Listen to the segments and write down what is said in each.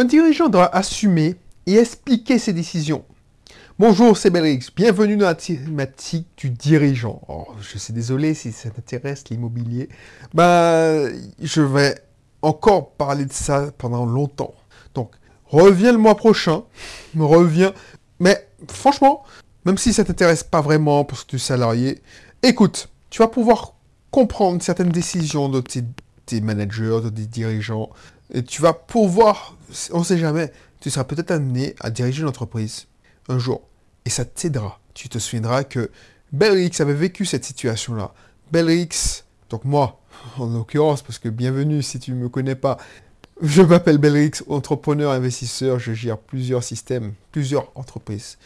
Un dirigeant doit assumer et expliquer ses décisions. Bonjour, c'est Belrix, bienvenue dans la thématique du dirigeant. Oh, je suis désolé si ça t'intéresse l'immobilier. Je vais encore parler de ça pendant longtemps. Donc, reviens le mois prochain, reviens. Mais franchement, même si ça t'intéresse pas vraiment parce que tu es salarié, écoute, tu vas pouvoir comprendre certaines décisions de tes managers, de tes dirigeants, et tu vas pouvoir, on sait jamais, tu seras peut-être amené à diriger une entreprise un jour, et ça t'aidera. Tu te souviendras que Belrix avait vécu cette situation-là. Belrix, donc moi, en l'occurrence, parce que bienvenue si tu ne me connais pas, je m'appelle Belrix, entrepreneur, investisseur, je gère plusieurs systèmes, plusieurs entreprises,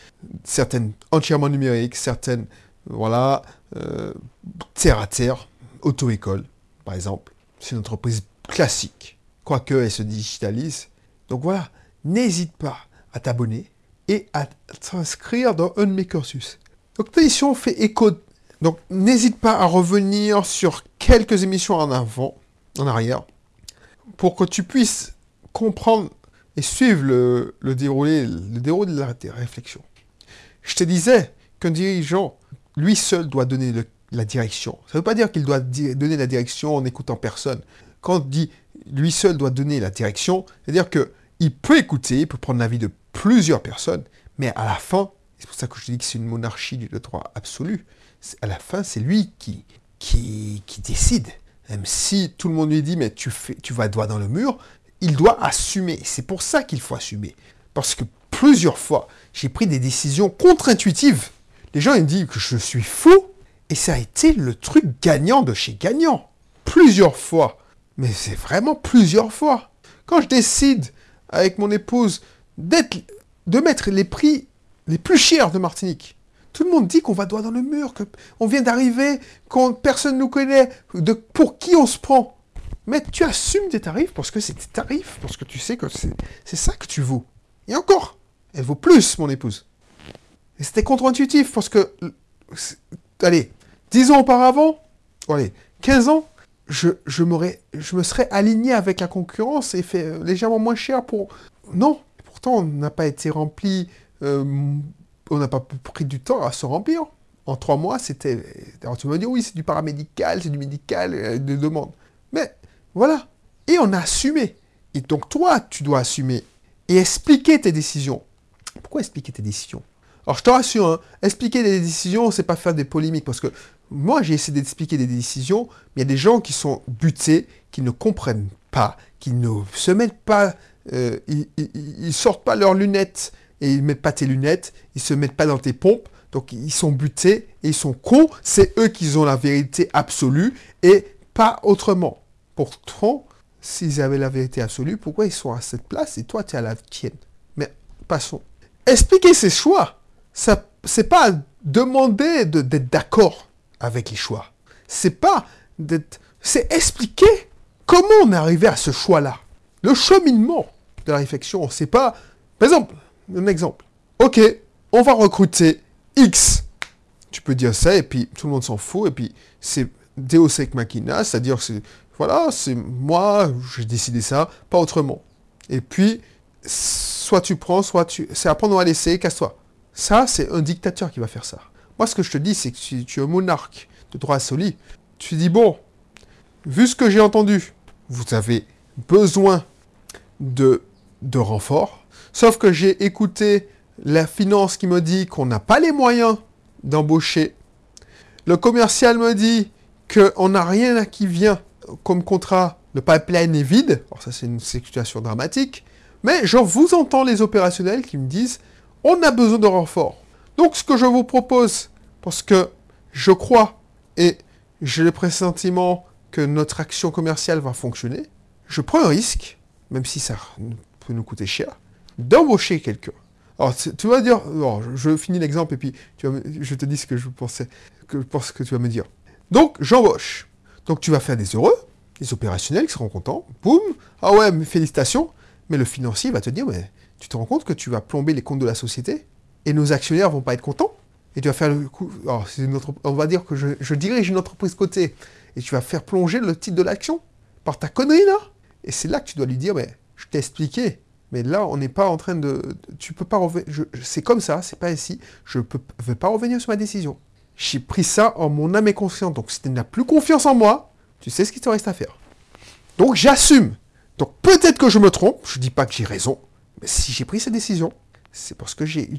certaines entièrement numériques, certaines, voilà, terre à terre, auto-école, par exemple. C'est une entreprise classique, quoique elle se digitalise. Donc voilà, n'hésite pas à t'abonner et à t'inscrire dans un de mes cursus. Donc ta émission fait écho. Donc n'hésite pas à revenir sur quelques émissions en arrière, pour que tu puisses comprendre et suivre le déroulé de la réflexion. Je te disais qu'un dirigeant, lui seul, doit donner la direction. Ça ne veut pas dire qu'il doit donner la direction en n'écoutant personne. Quand on dit « lui seul doit donner la direction », c'est-à-dire qu'il peut écouter, il peut prendre l'avis de plusieurs personnes, mais à la fin, c'est pour ça que je dis que c'est une monarchie de droit absolu, à la fin, c'est lui qui décide. Même si tout le monde lui dit « mais tu vas droit dans le mur », il doit assumer. C'est pour ça qu'il faut assumer. Parce que plusieurs fois, j'ai pris des décisions contre-intuitives. Les gens ils me disent que je suis fou. Et ça a été le truc gagnant de chez gagnant. Plusieurs fois. Mais c'est vraiment plusieurs fois. Quand je décide, avec mon épouse, de mettre les prix les plus chers de Martinique, tout le monde dit qu'on va droit dans le mur, qu'on vient d'arriver, qu'on personne ne nous connaît, pour qui on se prend. Mais tu assumes tes tarifs parce que c'est tes tarifs, parce que tu sais que c'est ça que tu vaux. Et encore, elle vaut plus, mon épouse. Et c'était contre-intuitif parce que, allez, 10 ans auparavant, allez, 15 ans, je me serais aligné avec la concurrence et fait légèrement moins cher pour... Non, pourtant on n'a pas été rempli... on n'a pas pris du temps à se remplir. En 3 mois, c'était... Alors tu vas me dire, oui, c'est du paramédical, c'est du médical, des demandes. Mais voilà. Et on a assumé. Et donc toi, tu dois assumer et expliquer tes décisions. Pourquoi expliquer tes décisions? Alors je te rassure, hein, expliquer des décisions, c'est pas faire des polémiques. Parce que moi, j'ai essayé d'expliquer des décisions, mais il y a des gens qui sont butés, qui ne comprennent pas, qui ne se mettent pas... ils sortent pas leurs lunettes. Et ils ne mettent pas tes lunettes, ils ne se mettent pas dans tes pompes, donc ils sont butés et ils sont cons, c'est eux qui ont la vérité absolue et pas autrement. Pourtant, s'ils avaient la vérité absolue, pourquoi ils sont à cette place et toi tu es à la tienne? Mais passons. Expliquer ses choix, c'est pas demander d'être d'accord avec les choix. C'est pas d'être... C'est expliquer comment on est arrivé à ce choix-là. Le cheminement de la réflexion, c'est pas... Par exemple... Un exemple. Ok, on va recruter X. Tu peux dire ça et puis tout le monde s'en fout. Et puis c'est Deus ex machina, c'est-à-dire c'est voilà, c'est moi, j'ai décidé ça, pas autrement. Et puis, soit tu prends, soit tu... C'est à prendre ou à laisser, casse-toi. Ça, c'est un dictateur qui va faire ça. Moi, ce que je te dis, c'est que si tu es un monarque de droit absolu, tu dis, bon, vu ce que j'ai entendu, vous avez besoin de renforts. Sauf que j'ai écouté la finance qui me dit qu'on n'a pas les moyens d'embaucher. Le commercial me dit qu'on n'a rien à qui vient comme contrat. Le pipeline est vide. Alors ça, c'est une situation dramatique. Mais je vous entends les opérationnels qui me disent on a besoin de renfort. Donc ce que je vous propose, parce que je crois et j'ai le pressentiment que notre action commerciale va fonctionner, je prends un risque, même si ça peut nous coûter cher, d'embaucher quelqu'un. Alors, tu vas dire... Alors, je finis l'exemple et puis je te dis ce que je pensais, que je pense que tu vas me dire. Donc, j'embauche. Donc, tu vas faire des heureux, des opérationnels qui seront contents. Boum! Ah ouais, mais félicitations! Mais le financier va te dire, mais tu te rends compte que tu vas plomber les comptes de la société et nos actionnaires vont pas être contents? Et tu vas faire le coup... Alors, on va dire que je dirige une entreprise cotée et tu vas faire plonger le titre de l'action par ta connerie, là? Et c'est là que tu dois lui dire, mais je t'ai expliqué. Mais là, on n'est pas en train de... Tu peux pas revenir... C'est comme ça, c'est pas ici. Je ne vais pas revenir sur ma décision. J'ai pris ça en mon âme et conscience. Donc, si tu n'as plus confiance en moi, tu sais ce qu'il te reste à faire. Donc, j'assume. Donc, peut-être que je me trompe. Je ne dis pas que j'ai raison. Mais si j'ai pris cette décision, c'est parce que j'ai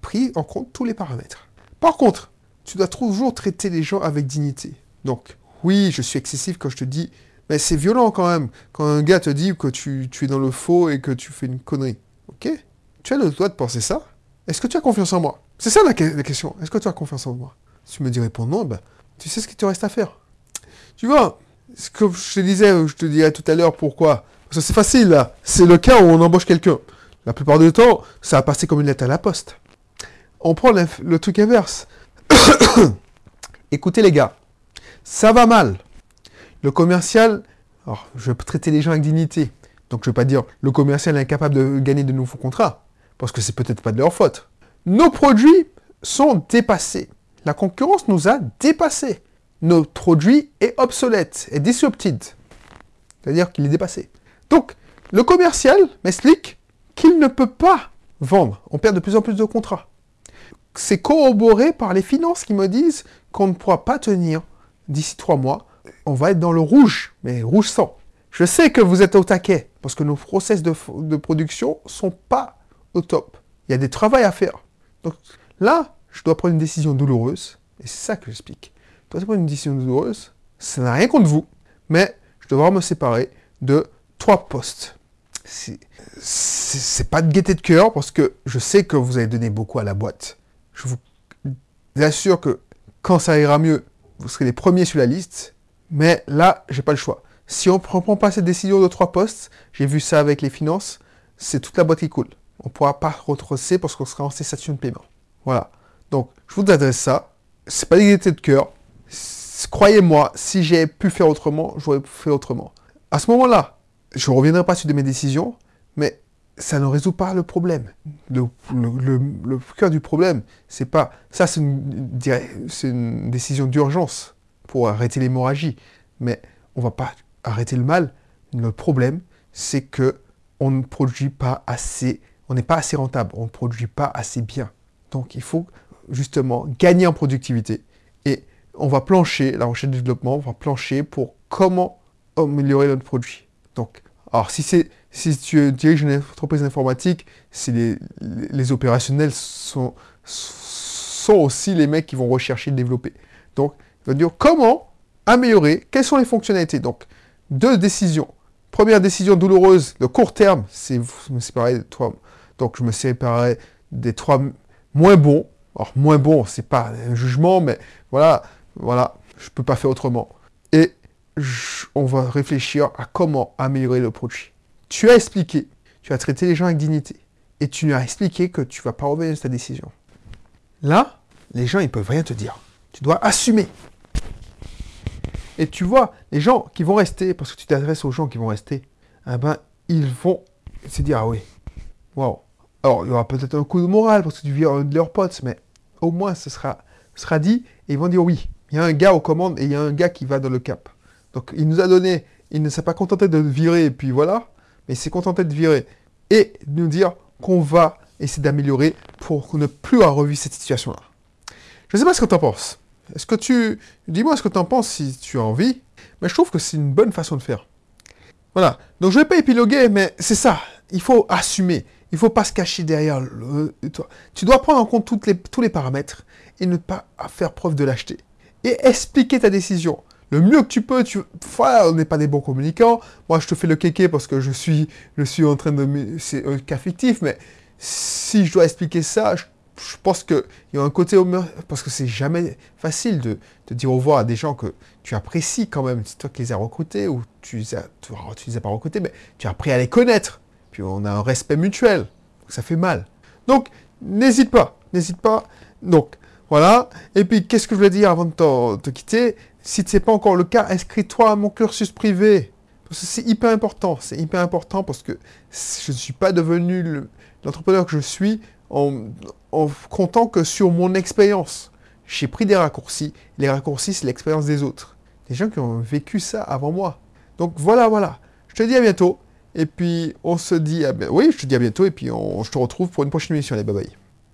pris en compte tous les paramètres. Par contre, tu dois toujours traiter les gens avec dignité. Donc, oui, je suis excessif quand je te dis... Mais c'est violent quand même, quand un gars te dit que tu es dans le faux et que tu fais une connerie. Ok? Tu as le droit de penser ça? Est-ce que tu as confiance en moi? C'est ça la question. Est-ce que tu as confiance en moi? Si tu me dis répondre non, ben, tu sais ce qu'il te reste à faire. Tu vois, comme je te disais, je te dirais tout à l'heure pourquoi. Parce que c'est facile, là. C'est le cas où on embauche quelqu'un. La plupart du temps, ça va passer comme une lettre à la poste. On prend le truc inverse. Écoutez les gars, ça va mal. Le commercial, alors je vais traiter les gens avec dignité, donc je ne vais pas dire le commercial est incapable de gagner de nouveaux contrats, parce que c'est peut-être pas de leur faute. Nos produits sont dépassés. La concurrence nous a dépassés. Notre produit est obsolète, est disrupted. C'est-à-dire qu'il est dépassé. Donc, le commercial m'explique qu'il ne peut pas vendre. On perd de plus en plus de contrats. C'est corroboré par les finances qui me disent qu'on ne pourra pas tenir d'ici 3 mois. On va être dans le rouge, mais rouge sang. Je sais que vous êtes au taquet, parce que nos process de production sont pas au top. Il y a des travaux à faire. Donc là, je dois prendre une décision douloureuse, et c'est ça que j'explique. Je dois prendre une décision douloureuse, ça n'a rien contre vous, mais je devrais me séparer de 3 postes. C'est pas de gaieté de cœur, parce que je sais que vous avez donné beaucoup à la boîte. Je vous assure que quand ça ira mieux, vous serez les premiers sur la liste. Mais là, j'ai pas le choix. Si on ne prend pas cette décision de 3 postes, j'ai vu ça avec les finances, c'est toute la boîte qui coule. On ne pourra pas retrocer parce qu'on sera en cessation de paiement. Voilà. Donc, je vous adresse ça. C'est pas l'égalité de cœur. Croyez-moi, si j'avais pu faire autrement, j'aurais fait autrement. À ce moment-là, je ne reviendrai pas sur de mes décisions, mais ça ne résout pas le problème. Le cœur du problème, c'est pas... Ça, c'est une décision d'urgence pour arrêter l'hémorragie, mais on va pas arrêter le mal. Le problème, c'est que on ne produit pas assez, on n'est pas assez rentable, on ne produit pas assez bien. Donc il faut justement gagner en productivité et on va plancher, la recherche et le développement, on va plancher pour comment améliorer notre produit. Donc, alors si tu diriges une entreprise informatique, les opérationnels sont aussi les mecs qui vont rechercher et développer. Donc on va dire comment améliorer, quelles sont les fonctionnalités. Donc, 2 décisions. Première décision douloureuse, le court terme, c'est me séparer des 3. Donc, je me séparerai des 3 moins bons. Alors, moins bon, c'est pas un jugement, mais voilà, je peux pas faire autrement. Et on va réfléchir à comment améliorer le produit. Tu as expliqué, tu as traité les gens avec dignité. Et tu as expliqué que tu vas pas revenir sur ta décision. Là, les gens, ils peuvent rien te dire. Tu dois assumer. Et tu vois, les gens qui vont rester, parce que tu t'adresses aux gens qui vont rester, eh ben, ils vont se dire, ah oui, waouh. Alors, il y aura peut-être un coup de morale, parce que tu viens de leurs potes, mais au moins, ce sera dit, et ils vont dire, oui, il y a un gars aux commandes, et il y a un gars qui va dans le cap. Donc, il nous a donné, il ne s'est pas contenté de virer, et puis voilà, mais il s'est contenté de virer, et de nous dire qu'on va essayer d'améliorer pour ne plus revivre cette situation-là. Je ne sais pas ce que tu en penses. Est-ce que tu... Dis-moi ce que tu en penses si tu as envie. Mais je trouve que c'est une bonne façon de faire. Voilà. Donc je ne vais pas épiloguer, mais c'est ça. Il faut assumer. Il ne faut pas se cacher derrière le... Tu dois prendre en compte tous les paramètres et ne pas faire preuve de lâcheté. Et expliquer ta décision. Le mieux que tu peux, Voilà, on n'est pas des bons communicants. Moi, je te fais le kéké parce que je suis en train de... C'est un cas fictif, mais si je dois expliquer ça... Je pense qu'il y a un côté... Parce que c'est jamais facile de dire au revoir à des gens que tu apprécies quand même. C'est toi qui les as recrutés ou tu les as pas recrutés, mais tu as appris à les connaître. Puis on a un respect mutuel. Donc ça fait mal. Donc, n'hésite pas. N'hésite pas. Donc, voilà. Et puis, qu'est-ce que je voulais dire avant de te quitter? Si ce n'est pas encore le cas, inscris-toi à mon cursus privé. Parce que c'est hyper important. C'est hyper important parce que je ne suis pas devenu l'entrepreneur que je suis en comptant que sur mon expérience. J'ai pris des raccourcis. Les raccourcis, c'est l'expérience des autres. Des gens qui ont vécu ça avant moi. Donc voilà. Je te dis à bientôt. Et puis, on se dit à... Oui, je te dis à bientôt et puis je te retrouve pour une prochaine émission. Allez, bye bye.